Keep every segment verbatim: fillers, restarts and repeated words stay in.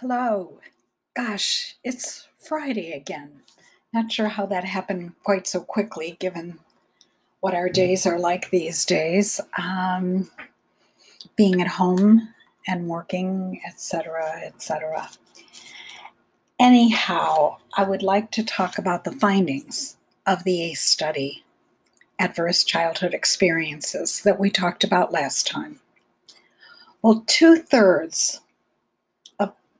Hello. Gosh, it's Friday again. Not sure how that happened quite so quickly, given what our days are like these days. Um, being at home and working, et cetera, et cetera. Anyhow, I would like to talk about the findings of the ACE study, Adverse Childhood Experiences, that we talked about last time. Well, two-thirds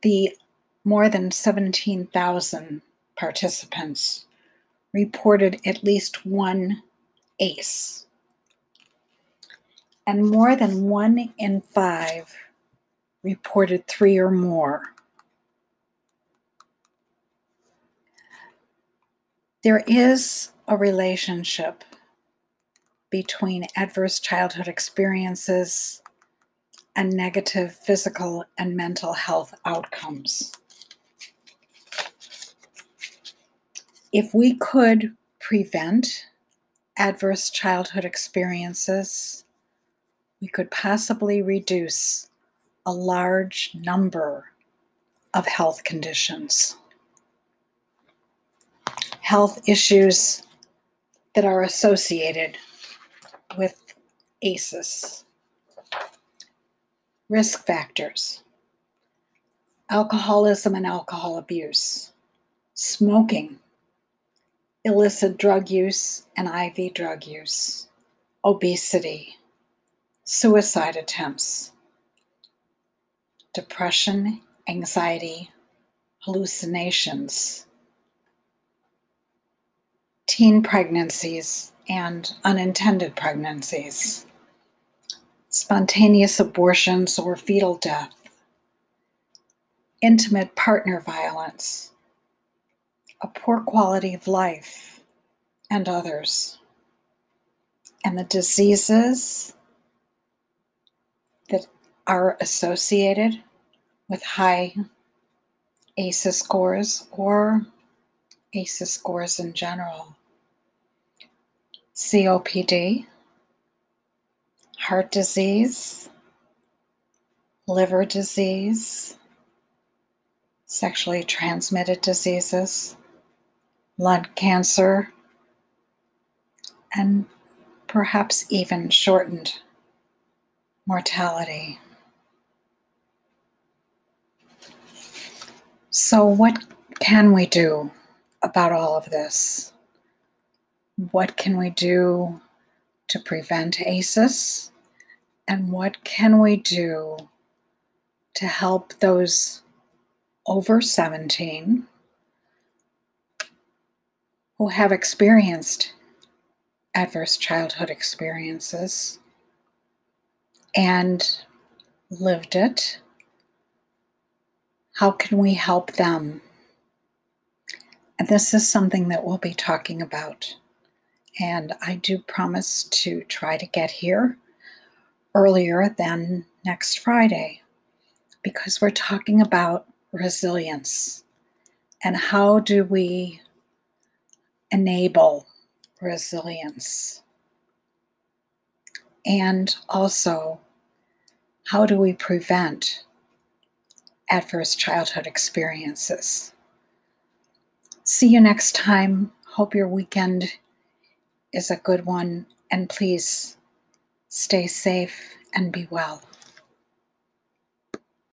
the more than seventeen thousand participants reported at least one ACE, and more than one in five reported three or more. There is a relationship between adverse childhood experiences and negative physical and mental health outcomes. If we could prevent adverse childhood experiences, we could possibly reduce a large number of health conditions, health issues that are associated with ACEs. Risk factors: alcoholism and alcohol abuse, smoking, illicit drug use and I V drug use, obesity, suicide attempts, depression, anxiety, hallucinations, teen pregnancies and unintended pregnancies, spontaneous abortions or fetal death, intimate partner violence, a poor quality of life, and others. And the diseases that are associated with high ACEs scores or ACEs scores in general: C O P D, heart disease, liver disease, sexually transmitted diseases, blood cancer, and perhaps even shortened mortality. So what can we do about all of this? What can we do to prevent ACEs, and what can we do to help those over seventeen who have experienced adverse childhood experiences and lived it? How can we help them? And this is something that we'll be talking about. And I do promise to try to get here earlier than next Friday, because we're talking about resilience and how do we enable resilience, and also how do we prevent adverse childhood experiences. See you next time. Hope your weekend is a good one, and please stay safe and be well.